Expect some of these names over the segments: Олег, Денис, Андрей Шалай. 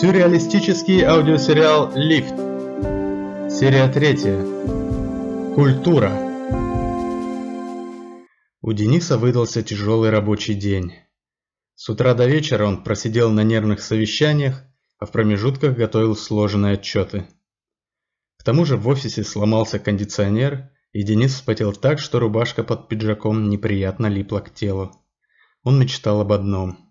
Сюрреалистический аудиосериал «Лифт». Серия 3. Культура. У Дениса выдался тяжелый рабочий день. С утра до вечера он просидел на нервных совещаниях, а в промежутках готовил сложные отчеты. К тому же в офисе сломался кондиционер, и Денис вспотел так, что рубашка под пиджаком неприятно липла к телу. Он мечтал об одном –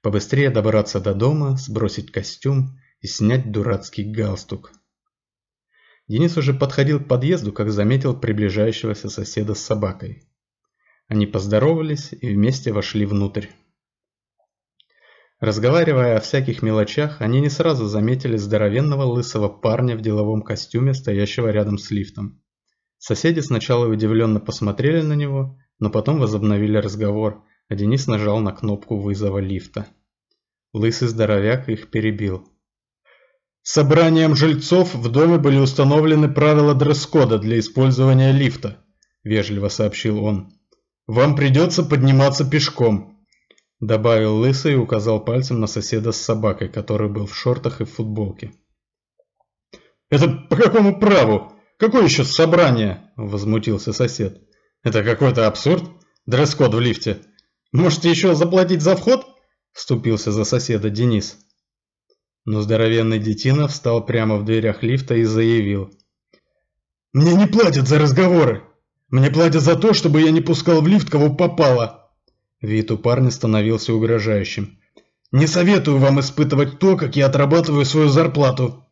побыстрее добраться до дома, сбросить костюм и снять дурацкий галстук. Денис уже подходил к подъезду, как заметил приближающегося соседа с собакой. Они поздоровались и вместе вошли внутрь. Разговаривая о всяких мелочах, они не сразу заметили здоровенного лысого парня в деловом костюме, стоящего рядом с лифтом. Соседи сначала удивленно посмотрели на него, но потом возобновили разговор, а Денис нажал на кнопку вызова лифта. Лысый здоровяк их перебил. «Собранием жильцов в доме были установлены правила дресс-кода для использования лифта», – вежливо сообщил он. «Вам придется подниматься пешком», – добавил лысый и указал пальцем на соседа с собакой, который был в шортах и в футболке. «Это по какому праву? Какое еще собрание?» – возмутился сосед. «Это какой-то абсурд. Дресс-код в лифте. Можете еще заплатить за вход?» – вступился за соседа Денис. Но здоровенный детина встал прямо в дверях лифта и заявил. «Мне не платят за разговоры. Мне платят за то, чтобы я не пускал в лифт, кого попало». Вид у парня становился угрожающим. «Не советую вам испытывать то, как я отрабатываю свою зарплату».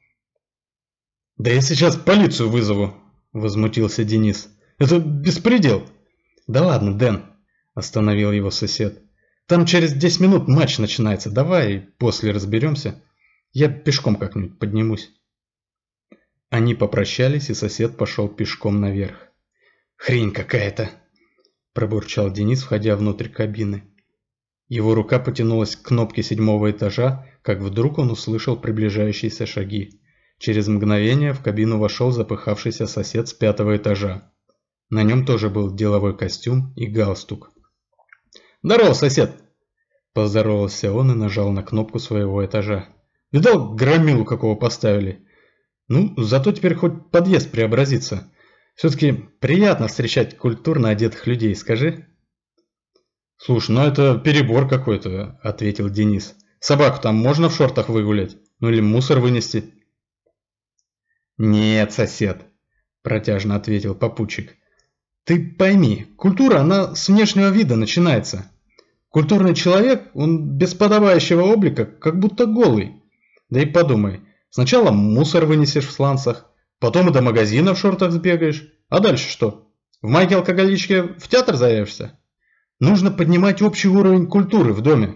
«Да я сейчас полицию вызову!» – возмутился Денис. «Это беспредел!» «Да ладно, Дэн!» – остановил его сосед. «Там через 10 минут матч начинается, давай после разберемся. Я пешком как-нибудь поднимусь». Они попрощались, и сосед пошел пешком наверх. «Хрень какая-то!» – пробурчал Денис, входя внутрь кабины. Его рука потянулась к кнопке 7-го этажа, как вдруг он услышал приближающиеся шаги. Через мгновение в кабину вошел запыхавшийся сосед с 5-го этажа. На нем тоже был деловой костюм и галстук. «Здорово, сосед!» – поздоровался он и нажал на кнопку своего этажа. «Видал, громилу какого поставили? Ну, зато теперь хоть подъезд преобразится. Все-таки приятно встречать культурно одетых людей, скажи». «Слушай, ну это перебор какой-то», – ответил Денис. «Собаку там можно в шортах выгулять? Ну или мусор вынести?» «Нет, сосед», – протяжно ответил попутчик. «Ты пойми, культура, она с внешнего вида начинается. Культурный человек, он без подобающего облика, как будто голый. Да и подумай, сначала мусор вынесешь в сланцах, потом и до магазина в шортах сбегаешь. А дальше что? В майке-алкоголичке в театр заявишься? Нужно поднимать общий уровень культуры в доме.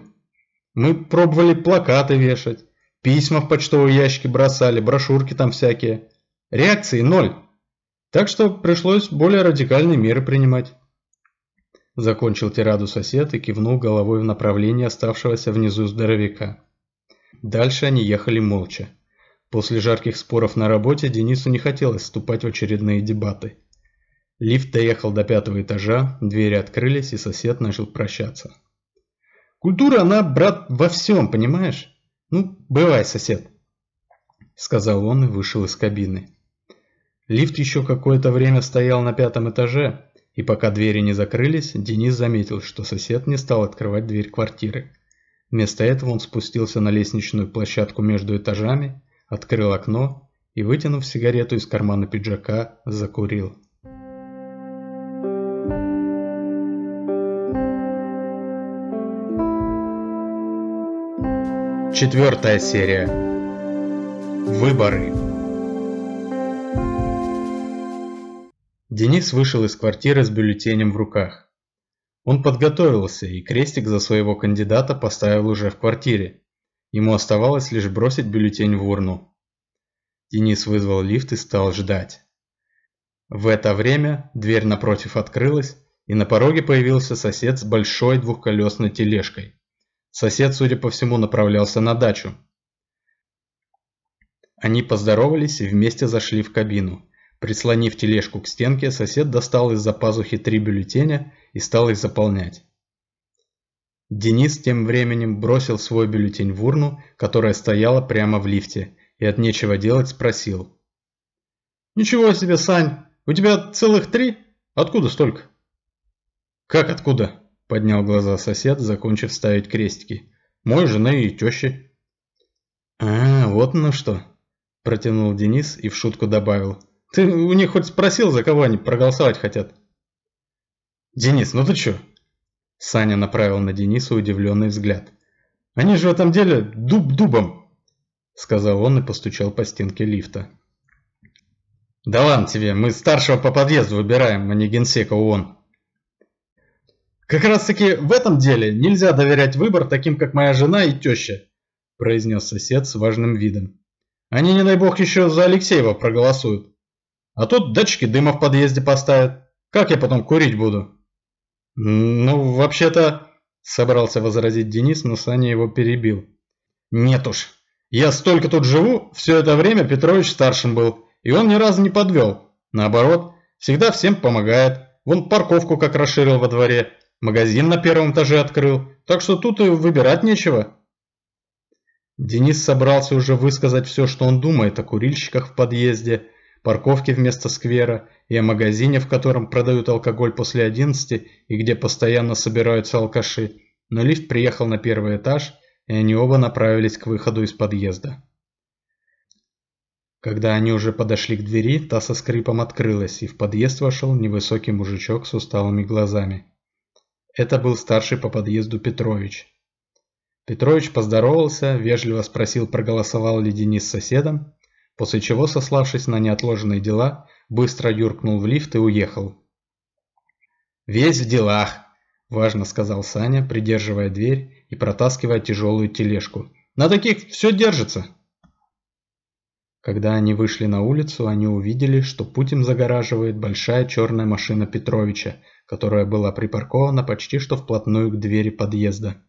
Мы пробовали плакаты вешать, письма в почтовые ящики бросали, брошюрки там всякие. Реакции ноль. Так что пришлось более радикальные меры принимать». Закончил тираду сосед и кивнул головой в направлении оставшегося внизу здоровяка. Дальше они ехали молча. После жарких споров на работе Денису не хотелось вступать в очередные дебаты. Лифт доехал до 5-го этажа, двери открылись, и сосед начал прощаться. «Культура, она, брат, во всем, понимаешь? Ну, бывай, сосед», – сказал он и вышел из кабины. Лифт еще какое-то время стоял на 5-м этаже, и пока двери не закрылись, Денис заметил, что сосед не стал открывать дверь квартиры. Вместо этого он спустился на лестничную площадку между этажами, открыл окно и, вытянув сигарету из кармана пиджака, закурил. Четвертая серия. Выборы. Денис вышел из квартиры с бюллетенем в руках. Он подготовился и крестик за своего кандидата поставил уже в квартире. Ему оставалось лишь бросить бюллетень в урну. Денис вызвал лифт и стал ждать. В это время дверь напротив открылась, и на пороге появился сосед с большой двухколесной тележкой. Сосед, судя по всему, направлялся на дачу. Они поздоровались и вместе зашли в кабину. Прислонив тележку к стенке, сосед достал из-за пазухи 3 бюллетеня и стал их заполнять. Денис тем временем бросил свой бюллетень в урну, которая стояла прямо в лифте, и от нечего делать спросил. «Ничего себе, Сань, у тебя целых 3? Откуда столько?» «Как откуда?» – поднял глаза сосед, закончив ставить крестики. «Мой, жены и тещи». «А, вот ну что», – протянул Денис и в шутку добавил. «Ты у них хоть спросил, за кого они проголосовать хотят?» «Денис, ну ты чё?» Саня направил на Дениса удивленный взгляд. «Они же в этом деле дуб дубом!» Сказал он и постучал по стенке лифта. «Да ладно тебе, мы старшего по подъезду выбираем, а не генсека ООН!» «Как раз таки в этом деле нельзя доверять выбор таким, как моя жена и теща!» произнес сосед с важным видом. «Они, не дай бог, еще за Алексеева проголосуют. А тут датчики дыма в подъезде поставят. Как я потом курить буду?» «Ну, вообще-то...» – собрался возразить Денис, но Саня его перебил. «Нет уж. Я столько тут живу, все это время Петрович старшим был, и он ни разу не подвел. Наоборот, всегда всем помогает. Вон парковку как расширил во дворе, магазин на первом этаже открыл, так что тут и выбирать нечего». Денис собрался уже высказать все, что он думает о курильщиках в подъезде, парковке вместо сквера и о магазине, в котором продают алкоголь после 11 и где постоянно собираются алкаши, но лифт приехал на первый этаж, и они оба направились к выходу из подъезда. Когда они уже подошли к двери, та со скрипом открылась, и в подъезд вошел невысокий мужичок с усталыми глазами. Это был старший по подъезду Петрович. Петрович поздоровался, вежливо спросил, проголосовал ли Денис с соседом, после чего, сославшись на неотложенные дела, быстро юркнул в лифт и уехал. «Весь в делах», – важно сказал Саня, придерживая дверь и протаскивая тяжелую тележку. «На таких все держится». Когда они вышли на улицу, они увидели, что путь им загораживает большая черная машина Петровича, которая была припаркована почти что вплотную к двери подъезда.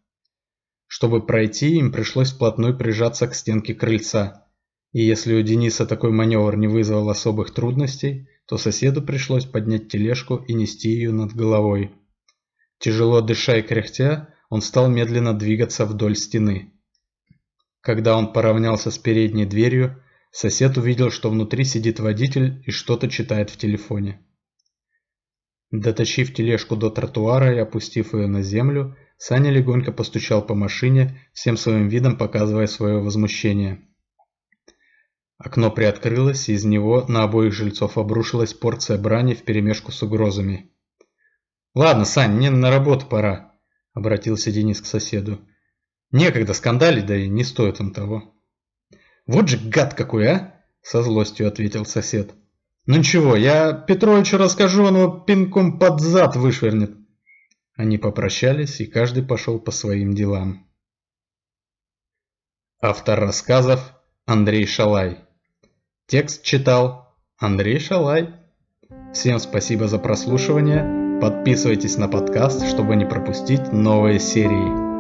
Чтобы пройти, им пришлось вплотную прижаться к стенке крыльца. И если у Дениса такой маневр не вызвал особых трудностей, то соседу пришлось поднять тележку и нести ее над головой. Тяжело дыша и кряхтя, он стал медленно двигаться вдоль стены. Когда он поравнялся с передней дверью, сосед увидел, что внутри сидит водитель и что-то читает в телефоне. Дотащив тележку до тротуара и опустив ее на землю, Саня легонько постучал по машине, всем своим видом показывая свое возмущение. Окно приоткрылось, и из него на обоих жильцов обрушилась порция брани вперемешку с угрозами. «Ладно, Сань, мне на работу пора», – обратился Денис к соседу. «Некогда скандалить, да и не стоит он того». «Вот же гад какой, а!» – со злостью ответил сосед. «Ну ничего, я Петровичу расскажу, он его пинком под зад вышвырнет». Они попрощались, и каждый пошел по своим делам. Автор рассказов Андрей Шалай. Текст читал Андрей Шалай. Всем спасибо за прослушивание. Подписывайтесь на подкаст, чтобы не пропустить новые серии.